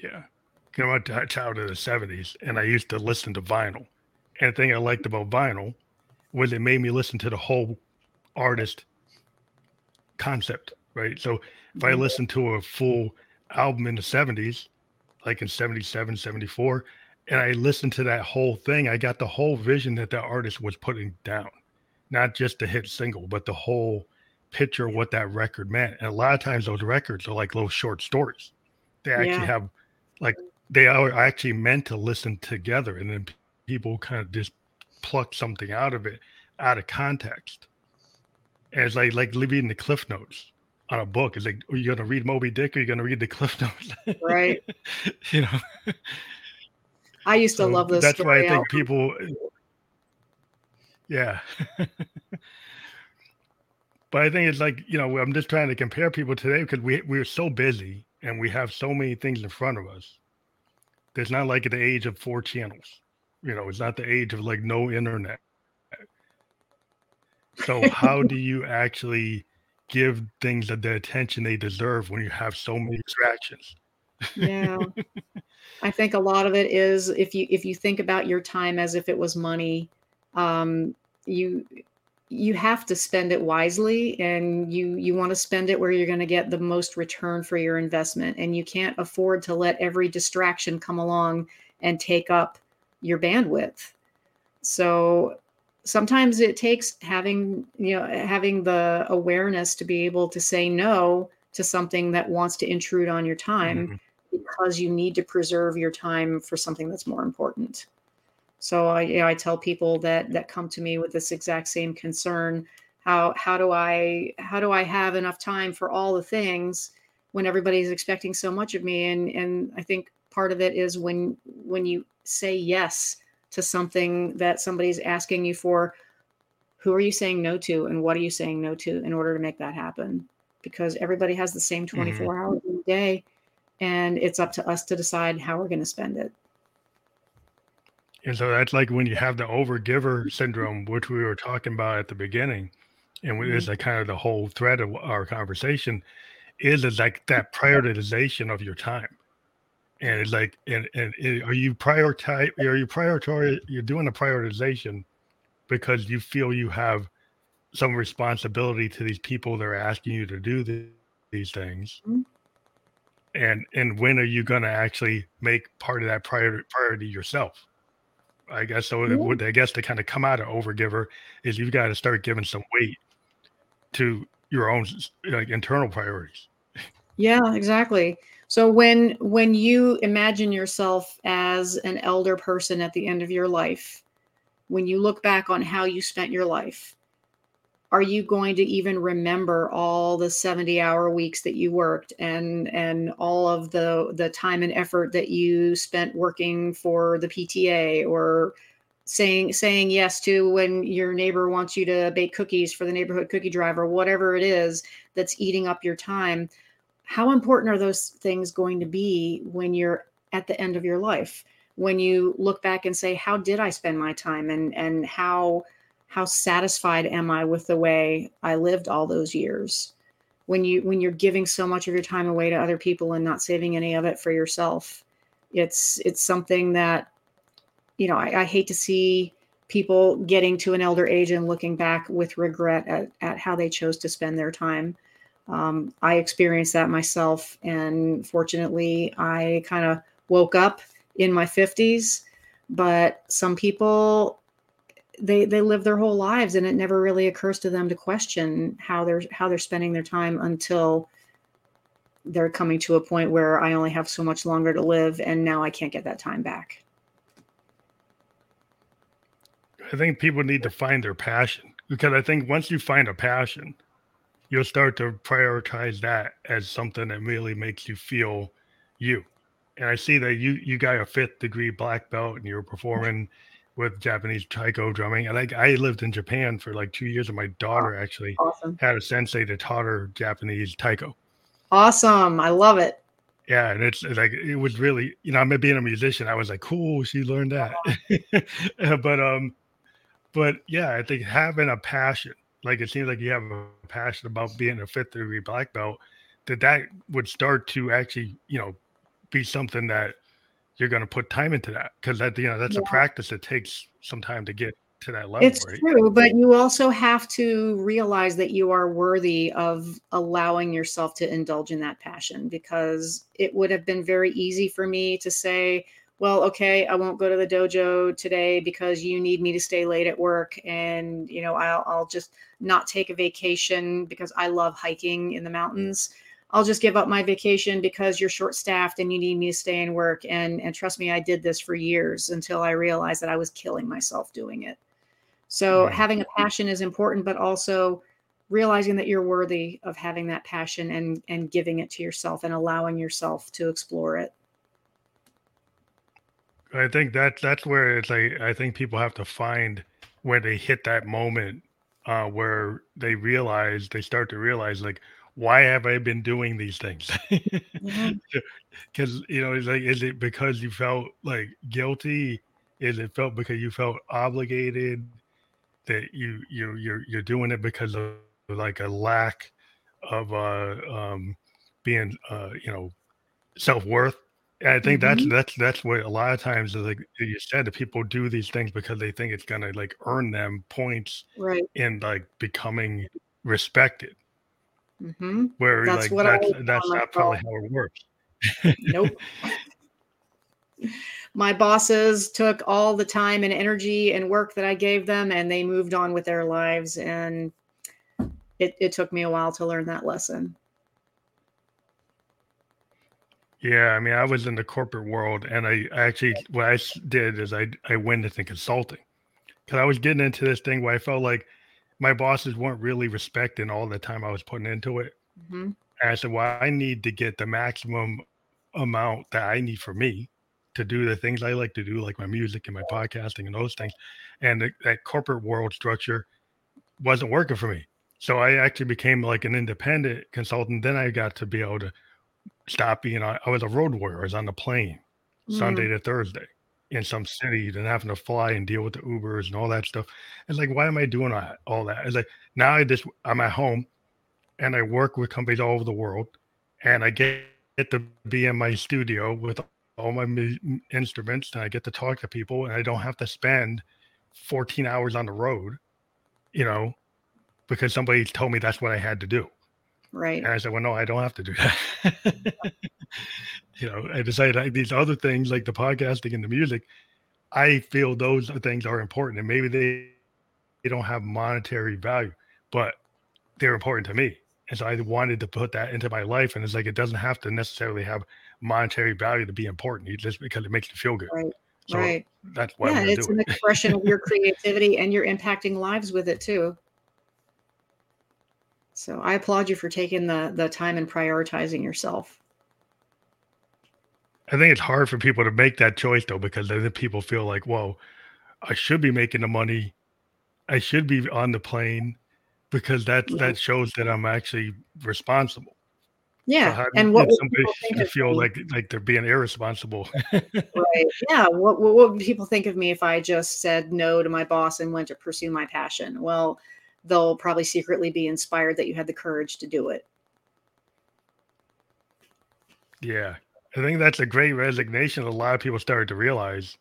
Yeah. You know, I was out in the 70s and I used to listen to vinyl. And the thing I liked about vinyl was it made me listen to the whole artist concept, right? So if I listen to a full album in the 70s, like in 77, 74, and I listened to that whole thing, I got the whole vision that the artist was putting down, not just the hit single, but the whole picture of what that record meant. And a lot of times those records are like little short stories. They actually have, like, they are actually meant to listen together, and then people kind of just pluck something out of it, out of context. And it's like reading the Cliff Notes on a book. It's like, are you going to read Moby Dick or are you going to read the Cliff Notes? Right. You know? I used to love this. That's why I think people, But I think it's like, you know, I'm just trying to compare people today because we're so busy and we have so many things in front of us. It's not like the age of 4 channels. You know, it's not the age of like no internet. So how do you actually give things the attention they deserve when you have so many distractions? Yeah. I think a lot of it is if you think about your time as if it was money, you have to spend it wisely, and you want to spend it where you're going to get the most return for your investment. And you can't afford to let every distraction come along and take up your bandwidth. So sometimes it takes having the awareness to be able to say no to something that wants to intrude on your time, because you need to preserve your time for something that's more important. So I tell people that come to me with this exact same concern, how do I have enough time for all the things when everybody's expecting so much of me? And I think part of it is when you say yes to something that somebody's asking you for, who are you saying no to and what are you saying no to in order to make that happen? Because everybody has the same 24 hours in a day, and it's up to us to decide how we're going to spend it. And so that's like when you have the overgiver syndrome, which we were talking about at the beginning, and it's like kind of the whole thread of our conversation is like that prioritization of your time. And it's like, and you're doing a prioritization because you feel you have some responsibility to these people that are asking you to do these things. Mm-hmm. And when are you going to actually make part of that priority yourself? I guess so. Mm-hmm. I guess to kind of come out of overgiver is you've got to start giving some weight to your own like internal priorities. Yeah, exactly. So when you imagine yourself as an elder person at the end of your life, when you look back on how you spent your life, are you going to even remember all the 70-hour weeks that you worked and all of the time and effort that you spent working for the PTA or saying yes to when your neighbor wants you to bake cookies for the neighborhood cookie drive or whatever it is that's eating up your time? How important are those things going to be when you're at the end of your life? When you look back and say, how did I spend my time? And how satisfied am I with the way I lived all those years? When you're giving so much of your time away to other people and not saving any of it for yourself, it's something that, you know, I hate to see people getting to an elder age and looking back with regret at how they chose to spend their time. I experienced that myself, and fortunately, I kind of woke up in my 50s. But some people, they live their whole lives, and it never really occurs to them to question how they're spending their time until they're coming to a point where I only have so much longer to live, and now I can't get that time back. I think people need to find their passion, because I think once you find a passion, you'll start to prioritize that as something that really makes you feel you. And I see that you got a 5th degree black belt and you're performing with Japanese taiko drumming. And I lived in Japan for like 2 years, and my daughter actually had a sensei that taught her Japanese taiko. Awesome. I love it. Yeah. And it's like, it was really, you know, I mean, being a musician, I was like, cool, she learned that. But yeah, I think having a passion, like it seems like you have a passion about being a fifth degree black belt, that would start to actually, you know, be something that you're going to put time into that. Cause that, you know, that's a practice that takes some time to get to that level. It's true, but you also have to realize that you are worthy of allowing yourself to indulge in that passion, because it would have been very easy for me to say, well, okay, I won't go to the dojo today because you need me to stay late at work. And, you know, I'll just not take a vacation because I love hiking in the mountains. I'll just give up my vacation because you're short staffed and you need me to stay and work. And trust me, I did this for years until I realized that I was killing myself doing it. So having a passion is important, but also realizing that you're worthy of having that passion and giving it to yourself and allowing yourself to explore it. I think that's where it's like, I think people have to find where they hit that moment where they realize, they start to realize, like, why have I been doing these things? Because, you know, it's like, is it because you felt like guilty? Is it felt because you felt obligated, that you're doing it because of like a lack of being you know, self-worth? And I think that's what a lot of times is, like you said, that people do these things because they think it's gonna like earn them points in like becoming respected. Where that's like that's not probably how it works. Nope. My bosses took all the time and energy and work that I gave them, and they moved on with their lives. And it took me a while to learn that lesson. Yeah, I mean, I was in the corporate world, and I actually, what I did is I went into consulting, because I was getting into this thing where I felt like my bosses weren't really respecting all the time I was putting into it. And I said, well, I need to get the maximum amount that I need for me to do the things I like to do, like my music and my podcasting and those things. And that corporate world structure wasn't working for me. So I actually became like an independent consultant. Then I got to be able to stop being, I was a road warrior. I was on the plane Sunday to Thursday in some city, then having to fly and deal with the Ubers and all that stuff. It's like, why am I doing all that? It's like, now I'm at home and I work with companies all over the world, and I get to be in my studio with all my instruments, and I get to talk to people, and I don't have to spend 14 hours on the road, you know, because somebody told me that's what I had to do. Right. And I said, well, no, I don't have to do that. You know, I decided these other things, like the podcasting and the music, I feel those things are important, and maybe they don't have monetary value, but they're important to me. And so I wanted to put that into my life. And it's like, it doesn't have to necessarily have monetary value to be important. You just, because it makes you feel good. Right. So that's why I'm doing it. It's an expression of your creativity, and you're impacting lives with it too. So I applaud you for taking the time and prioritizing yourself. I think it's hard for people to make that choice, though, because then people feel like, whoa, I should be making the money. I should be on the plane, because that shows that I'm actually responsible. Yeah. So and what would somebody think feel of like they're being irresponsible? Right. Yeah. What would people think of me if I just said no to my boss and went to pursue my passion? Well, they'll probably secretly be inspired that you had the courage to do it. Yeah. I think that's a great resignation. A lot of people started to realize,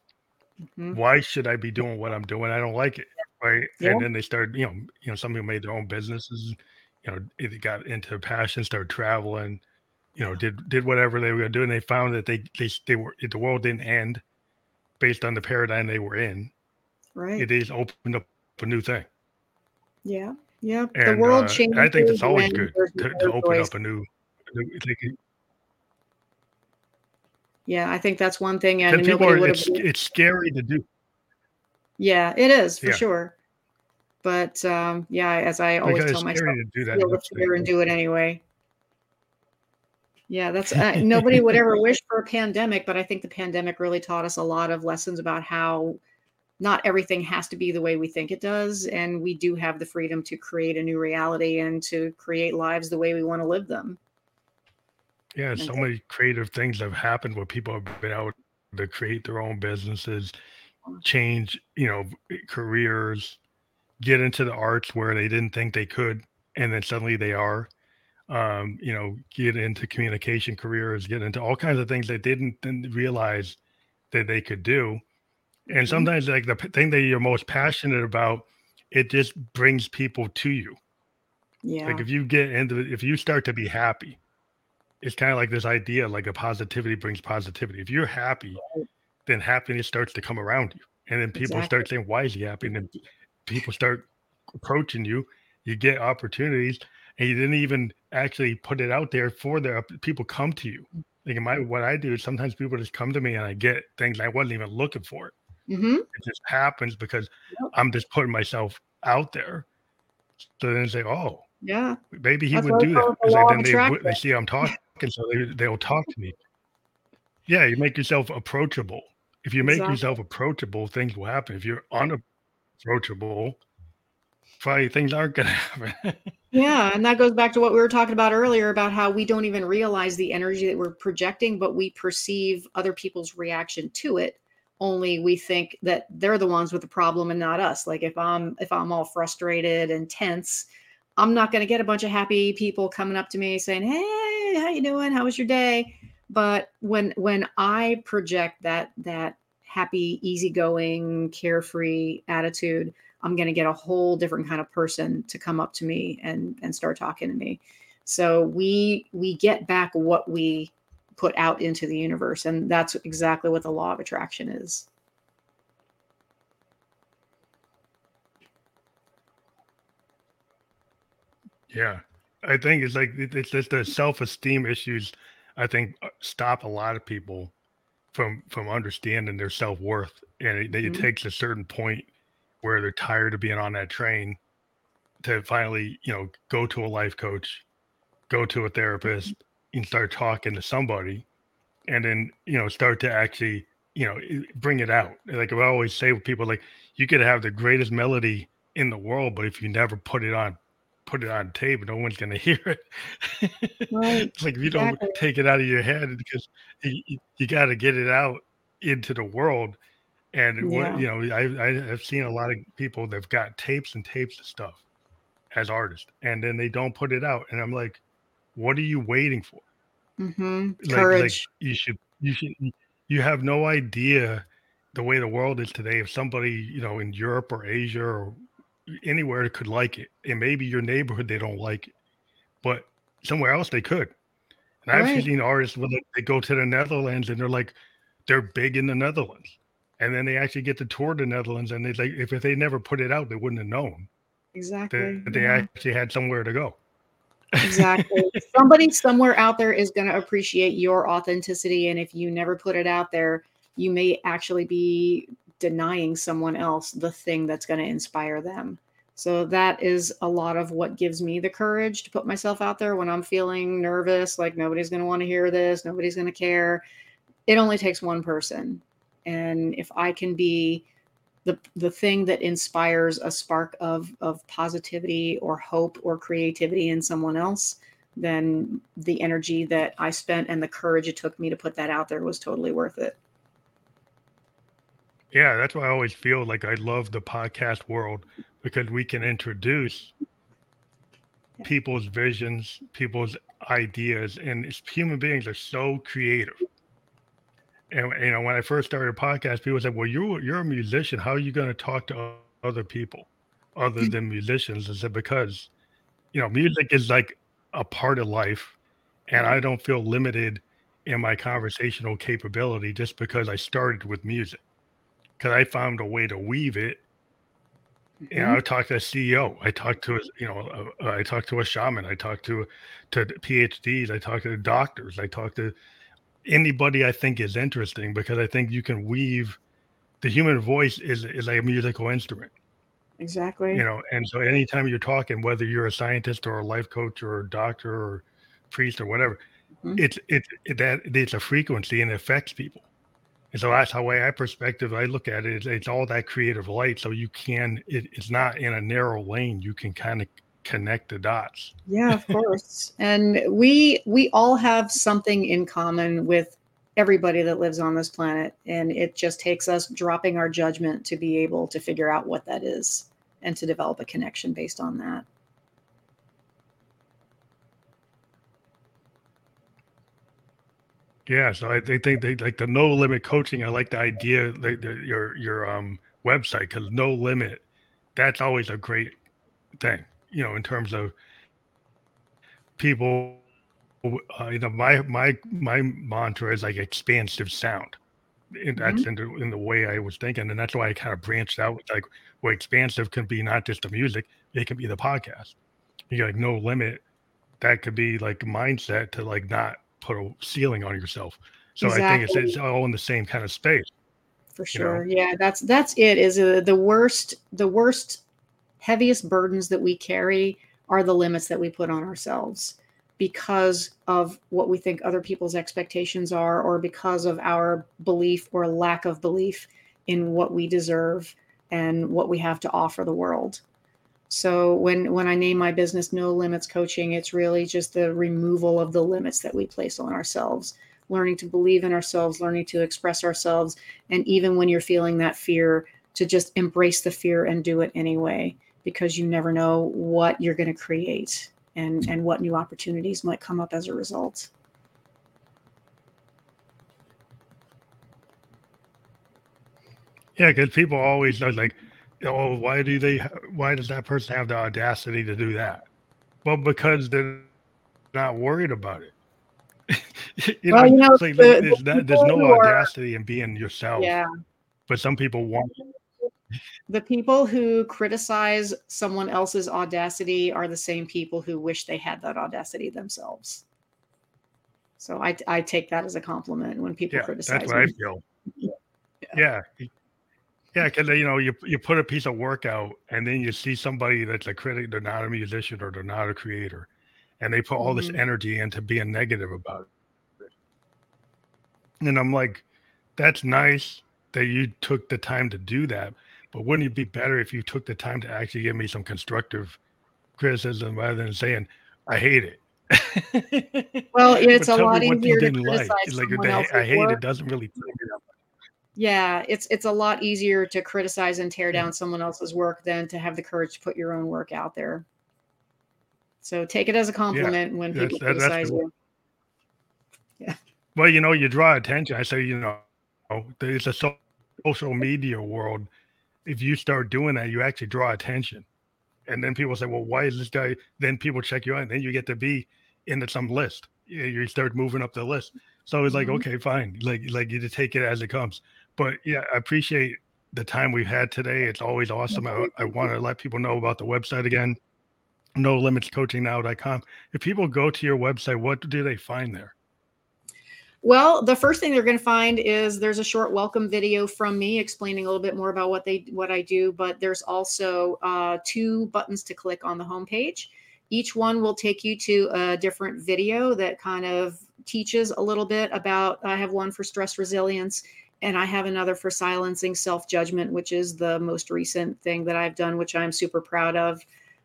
why should I be doing what I'm doing? I don't like it. Right. Yeah. And then they started, you know, some people made their own businesses, you know, they got into passion, started traveling, you know, did whatever they were going to do. And they found that they were, the world didn't end based on the paradigm they were in. Right. It is opened up a new thing. Yeah. Yeah. And the world changes. I think it's always good to open up a new thing. Yeah. I think that's one thing. And it's scary to do. Yeah, it is for sure. But as I always tell myself, feel the fear and do it anyway. Yeah, that's nobody would ever wish for a pandemic, but I think the pandemic really taught us a lot of lessons about how not everything has to be the way we think it does. And we do have the freedom to create a new reality and to create lives the way we want to live them. Yeah, so many creative things have happened where people have been able to create their own businesses, change, careers, get into the arts where they didn't think they could, and then suddenly they are. Get into communication careers, get into all kinds of things they didn't realize that they could do. And sometimes like the thing that you're most passionate about, it just brings people to you. Yeah. Like if you start to be happy, it's kind of like this idea, like a positivity brings positivity. If you're happy, then happiness starts to come around you. And then people start saying, why is he happy? And then people start approaching you, you get opportunities, and you didn't even actually put it out there for the people come to you. Like what I do is sometimes people just come to me and I get things I wasn't even looking for. Mm-hmm. It just happens because I'm just putting myself out there. So then say, "Oh, yeah, maybe he would do that." Because then they see I'm talking, so they'll talk to me. Yeah, you make yourself approachable. If you make yourself approachable, things will happen. If you're unapproachable, probably things aren't going to happen. Yeah, and that goes back to what we were talking about earlier about how we don't even realize the energy that we're projecting, but we perceive other people's reaction to it. Only we think that they're the ones with the problem and not us. Like if I'm all frustrated and tense, I'm not going to get a bunch of happy people coming up to me saying, "Hey, how you doing? How was your day?" But when I project that happy, easygoing, carefree attitude, I'm going to get a whole different kind of person to come up to me and start talking to me. So we get back what we put out into the universe. And that's exactly what the law of attraction is. Yeah. I think it's just the self-esteem issues, I think, stop a lot of people from understanding their self-worth. And it takes a certain point where they're tired of being on that train to finally, go to a life coach, go to a therapist, mm-hmm. and start talking to somebody, and then, start to actually, bring it out. Like I always say with people, like you could have the greatest melody in the world, but if you never put it on tape, no one's going to hear it. Right. It's like, if you don't take it out of your head, because you got to get it out into the world. And I have seen a lot of people that've got tapes and tapes of stuff as artists, and then they don't put it out. And I'm like, what are you waiting for? Mm-hmm. Courage. Like you have no idea the way the world is today. If somebody, in Europe or Asia or anywhere could like it, and maybe your neighborhood, they don't like it, but somewhere else they could. And I've seen artists where they go to the Netherlands and they're big in the Netherlands. And then they actually get to tour the Netherlands, and it's like, if they never put it out, they wouldn't have known. Exactly. They actually had somewhere to go. Exactly. Somebody somewhere out there is going to appreciate your authenticity. And if you never put it out there, you may actually be denying someone else the thing that's going to inspire them. So that is a lot of what gives me the courage to put myself out there when I'm feeling nervous, like nobody's going to want to hear this, nobody's going to care. It only takes one person. And if I can be the thing that inspires a spark of positivity or hope or creativity in someone else, then the energy that I spent and the courage it took me to put that out there was totally worth it. Yeah, that's why I always feel like I love the podcast world, because we can introduce people's visions, people's ideas, and human beings are so creative. And, when I first started a podcast, people said, well, you're a musician. How are you going to talk to other people other than musicians? I said, because, music is like a part of life, and I don't feel limited in my conversational capability just because I started with music, because I found a way to weave it. Mm-hmm. And I talked to a CEO. I talked to, I talked to a shaman. I talked to PhDs. I talked to doctors. I talked to anybody I think is interesting, because I think you can weave the human voice is like a musical instrument. Exactly. And so anytime you're talking, whether you're a scientist or a life coach or a doctor or priest or whatever, it's a frequency and it affects people. And so that's the way I perspective, I look at it. It's all that creative light. So you can, it's not in a narrow lane. You can kind of connect the dots. Yeah, of course. And we all have something in common with everybody that lives on this planet. And it just takes us dropping our judgment to be able to figure out what that is and to develop a connection based on that. Yeah, so I think they like the No Limit Coaching. I like the idea like your website, because No Limit, that's always a great thing, you know, in terms of people. You know, my mantra is like expansive sound, and that's in the way I was thinking, and that's why I kind of branched out with like where expansive can be not just the music, it can be the podcast. You're like No Limit, that could be like mindset to like not put a ceiling on yourself. So exactly. I think it's all in the same kind of space. For sure. You know? Yeah. That's it is the worst, heaviest burdens that we carry are the limits that we put on ourselves because of what we think other people's expectations are, or because of our belief or lack of belief in what we deserve and what we have to offer the world. So when I name my business No Limits Coaching, it's really just the removal of the limits that we place on ourselves, learning to believe in ourselves, learning to express ourselves. And even when you're feeling that fear, to just embrace the fear and do it anyway, because you never know what you're going to create and what new opportunities might come up as a result. Yeah, because people always are like, oh, why does that person have the audacity to do that? Well, because they're not worried about it. There's no audacity in being yourself. Yeah. But some people want it. The people who criticize someone else's audacity are the same people who wish they had that audacity themselves. So I take that as a compliment when people criticize me. That's what I feel. Yeah. Yeah, because you know, you put a piece of work out, and then you see somebody that's a critic. They're not a musician, or they're not a creator, and they put all this energy into being negative about it. And I'm like, that's nice that you took the time to do that, but wouldn't it be better if you took the time to actually give me some constructive criticism rather than saying I hate it? Well, it's a lot easier to criticize someone else's work. I hate it doesn't really. Yeah, it's a lot easier to criticize and tear down someone else's work than to have the courage to put your own work out there. So take it as a compliment when people criticize you. Yeah. Well, you know, you draw attention. I say, you know, it's a social media world. If you start doing that, you actually draw attention. And then people say, well, why is this guy? Then people check you out. And then you get to be into some list. You start moving up the list. So it's like, okay, fine. Like you just take it as it comes. But yeah, I appreciate the time we've had today. It's always awesome. I want to let people know about the website again, nolimitscoachingnow.com. If people go to your website, what do they find there? Well, the first thing they're going to find is there's a short welcome video from me explaining a little bit more about what I do. But there's also 2 buttons to click on the homepage. Each one will take you to a different video that kind of teaches a little bit about. I have one for stress resilience, and I have another for silencing self-judgment, which is the most recent thing that I've done, which I'm super proud of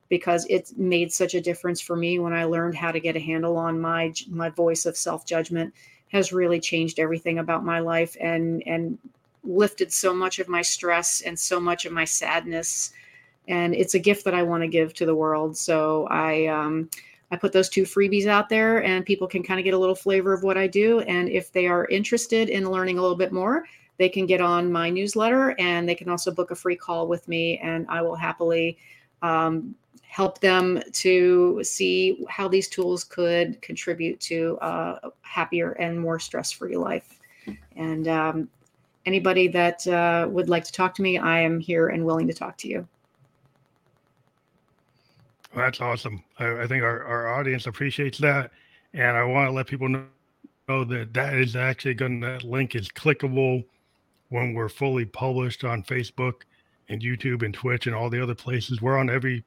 because it made such a difference for me when I learned how to get a handle on my voice of self-judgment. Has really changed everything about my life and lifted so much of my stress and so much of my sadness. And it's a gift that I want to give to the world. So I put those 2 freebies out there, and people can kind of get a little flavor of what I do. And if they are interested in learning a little bit more, they can get on my newsletter, and they can also book a free call with me. And I will happily help them to see how these tools could contribute to a happier and more stress-free life. And anybody that would like to talk to me, I am here and willing to talk to you. Well, that's awesome. I think our audience appreciates that. And I want to let people know that is actually that link is clickable when we're fully published on Facebook and YouTube and Twitch and all the other places. We're on every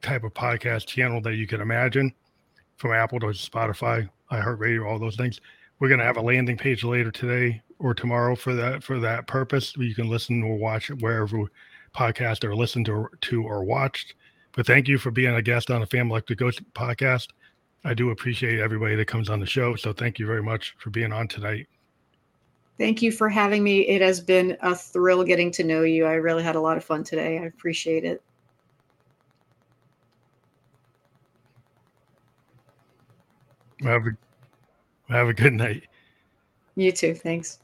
type of podcast channel that you can imagine, from Apple to Spotify, iHeartRadio, all those things. We're going to have a landing page later today or tomorrow for that purpose. You can listen or watch it wherever podcast or listened to or watched. But thank you for being a guest on the Phantom Electric Ghost podcast. I do appreciate everybody that comes on the show. So thank you very much for being on tonight. Thank you for having me. It has been a thrill getting to know you. I really had a lot of fun today. I appreciate it. Have a good night. You too. Thanks.